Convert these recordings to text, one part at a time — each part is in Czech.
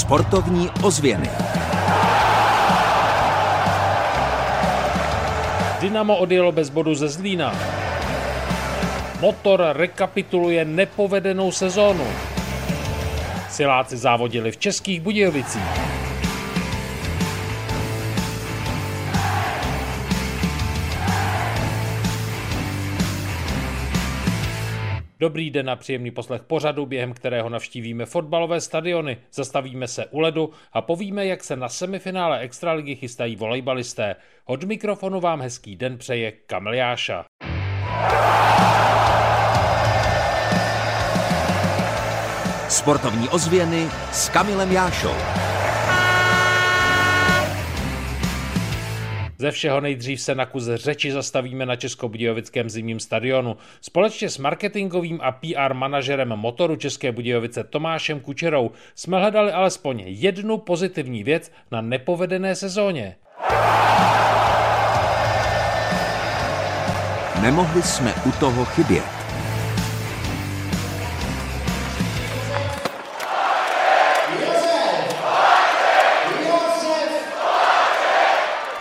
Sportovní ozvěny. Dynamo odjelo bez bodu ze Zlína. Motor rekapituluje nepovedenou sezónu. Siláci závodili v Českých Budějovicích. Dobrý den a příjemný poslech pořadu, během kterého navštívíme fotbalové stadiony, zastavíme se u ledu a povíme, jak se na semifinále extraligy chystají volejbalisté. Od mikrofonu vám hezký den přeje Kamil Jáša. Sportovní ozvěny s Kamilem Jášou. Ze všeho nejdřív se na kus řeči zastavíme na českobudějovickém zimním stadionu. Společně s marketingovým a PR manažerem Motoru České Budějovice Tomášem Kučerou jsme hledali alespoň jednu pozitivní věc na nepovedené sezóně. Nemohli jsme u toho chybět.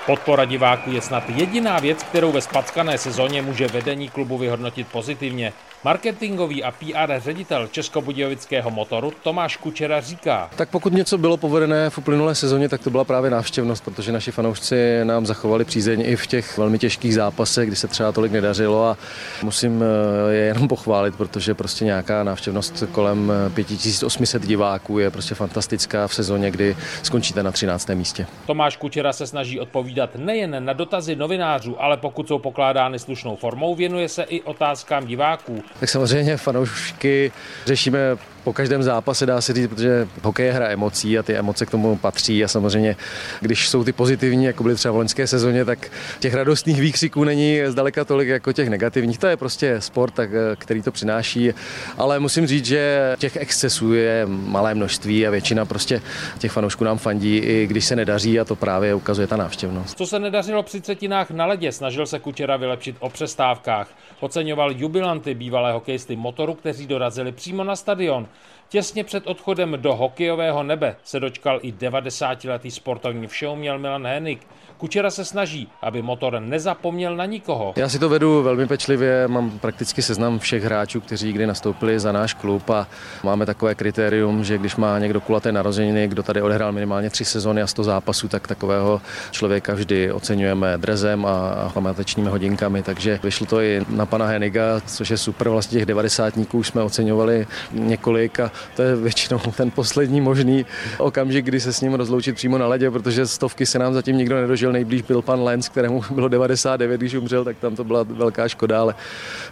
Podpora diváků je snad jediná věc, kterou ve spackané sezóně může vedení klubu vyhodnotit pozitivně. Marketingový a PR ředitel českobudějovického Motoru Tomáš Kučera říká: tak pokud něco bylo povedené v uplynulé sezóně, tak to byla právě návštěvnost, protože naši fanoušci nám zachovali přízeň i v těch velmi těžkých zápasech, kdy se třeba tolik nedařilo, a musím je jenom pochválit, protože prostě nějaká návštěvnost kolem 5800 diváků je prostě fantastická v sezóně, kdy skončíte na 13. místě. Tomáš Kučera se snaží odpovídat nejen na dotazy novinářů, ale pokud jsou pokládány slušnou formou, věnuje se i otázkám diváků. Tak samozřejmě fanoušky řešíme po každém zápase, dá se říct, protože hokej je hra emocí a ty emoce k tomu patří, a samozřejmě, když jsou ty pozitivní, jako byly třeba v loňské sezóně, tak těch radostných výkřiků není zdaleka tolik jako těch negativních. To je prostě sport, který to přináší, ale musím říct, že těch excesů je malé množství a většina prostě těch fanoušků nám fandí, i když se nedaří, a to právě ukazuje ta návštěvnost. Co se nedařilo při třetinách na ledě, snažil se Kučera vylepšit o přestávkách. Oceňoval jubilanty bývalé hokejisty Motoru, kteří dorazili přímo na stadion. Těsně před odchodem do hokejového nebe se dočkal i 90-letý sportovní všeuměl Milan Hénik. Kučera se snaží, aby Motor nezapomněl na nikoho. Já si to vedu velmi pečlivě, mám prakticky seznam všech hráčů, kteří kdy nastoupili za náš klub, a máme takové kritérium, že když má někdo kulaté narozeniny, kdo tady odehrál minimálně 3 sezony a 100 zápasů, tak takového člověka vždy oceňujeme drezem a památečními hodinkami, takže vyšlo to i na pana Hénika, což je super, vlastně těch 90tníků jsme oceňovali několik a to je většinou ten poslední možný okamžik, kdy se s ním rozloučit přímo na ledě, protože stovky se nám zatím nikdo nedožil. Nejblíž byl pan Lenz, kterému bylo 99, když umřel, tak tam to byla velká škoda, ale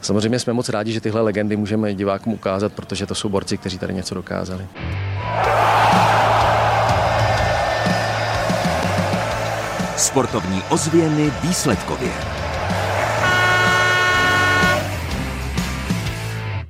samozřejmě jsme moc rádi, že tyhle legendy můžeme divákům ukázat, protože to jsou borci, kteří tady něco dokázali. Sportovní ozvěny výsledkově.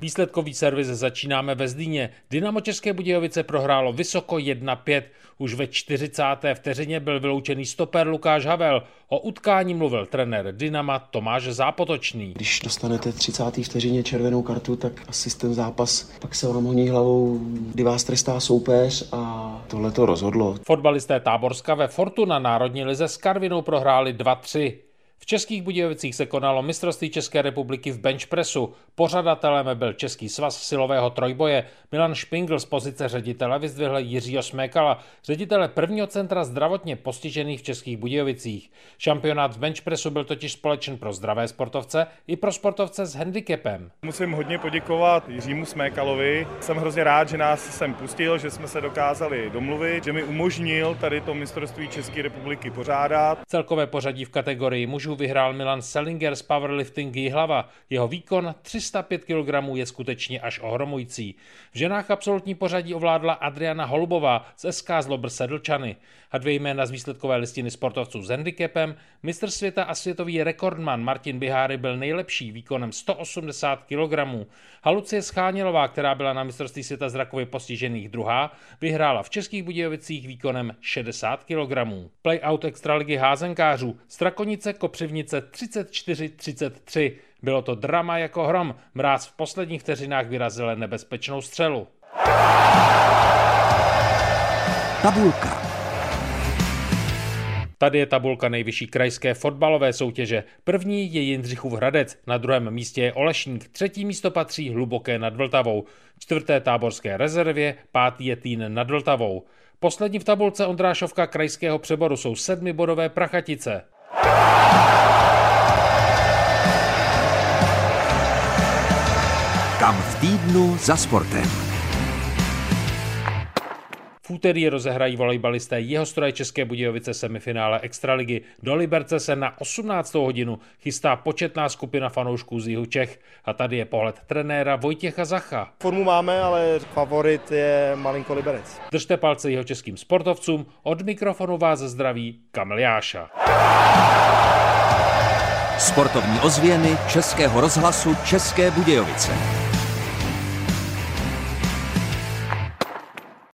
Výsledkový servis začínáme ve Zlíně. Dynamo České Budějovice prohrálo vysoko 1-5. Už ve 40. vteřině byl vyloučený stoper Lukáš Havel. O utkání mluvil trenér Dynama Tomáš Zápotočný. Když dostanete v 30. vteřině červenou kartu, tak asi ten zápas, pak se vám honí hlavou, kdy vás trestá soupeř, a tohle to rozhodlo. Fotbalisté Táborska ve Fortuna národní lize s Karvinou prohráli 2-3. V Českých Budějovicích se konalo mistrovství České republiky v bench pressu. Pořadatelem byl Český svaz silového trojboje. Milan Špingl z pozice ředitele vyzdvihl Jiřího Smékala, ředitele prvního centra zdravotně postižených v Českých Budějovicích. Šampionát v bench pressu byl totiž společen pro zdravé sportovce i pro sportovce s handicapem. Musím hodně poděkovat Jiřímu Smékalovi. Jsem hrozně rád, že nás sem pustil, že jsme se dokázali domluvit, že mi umožnil tady to mistrovství České republiky pořádat. Celkové pořadí v kategorii mužů vyhrál Milan Selinger z powerlifting Jihlava. Jeho výkon 305 kg je skutečně až ohromující. V ženách absolutní pořadí ovládla Adriana Holbová z SK Zlobr Sedlčany. A 2 jména z výsledkové listiny sportovců s handicapem, mistr světa a světový rekordman Martin Biháry byl nejlepší výkonem 180 kg. Halucie Schánilová, která byla na mistrovství světa zrakově postižených 2., vyhrála v Českých Budějovicích výkonem 60 kg. Playout extraligy házenkářů Strakonice Kopřivnice 34-33. Bylo to drama jako hrom. Mráz v posledních vteřinách vyrazil nebezpečnou střelu. Tabulka. Tady je tabulka nejvyšší krajské fotbalové soutěže. První je Jindřichův Hradec, na druhém místě je Olešník, třetí místo patří Hluboké nad Vltavou, čtvrté Táborské Rezervě, pátý je Týn nad Vltavou. Poslední v tabulce Ondrášovka krajského přeboru jsou 7bodové Prachatice. Kam v týdnu za sportem. V úterý rozehrají volejbalisté Jihostroj České Budějovice semifinále extraligy. Do Liberce se na 18. hodinu chystá početná skupina fanoušků z jihu Čech. A tady je pohled trenéra Vojtěcha Zacha. Formu máme, ale favorit je malinko Liberec. Držte palce jihočeským sportovcům. Od mikrofonu vás zdraví Kamil Jáša. Sportovní ozvěny Českého rozhlasu České Budějovice.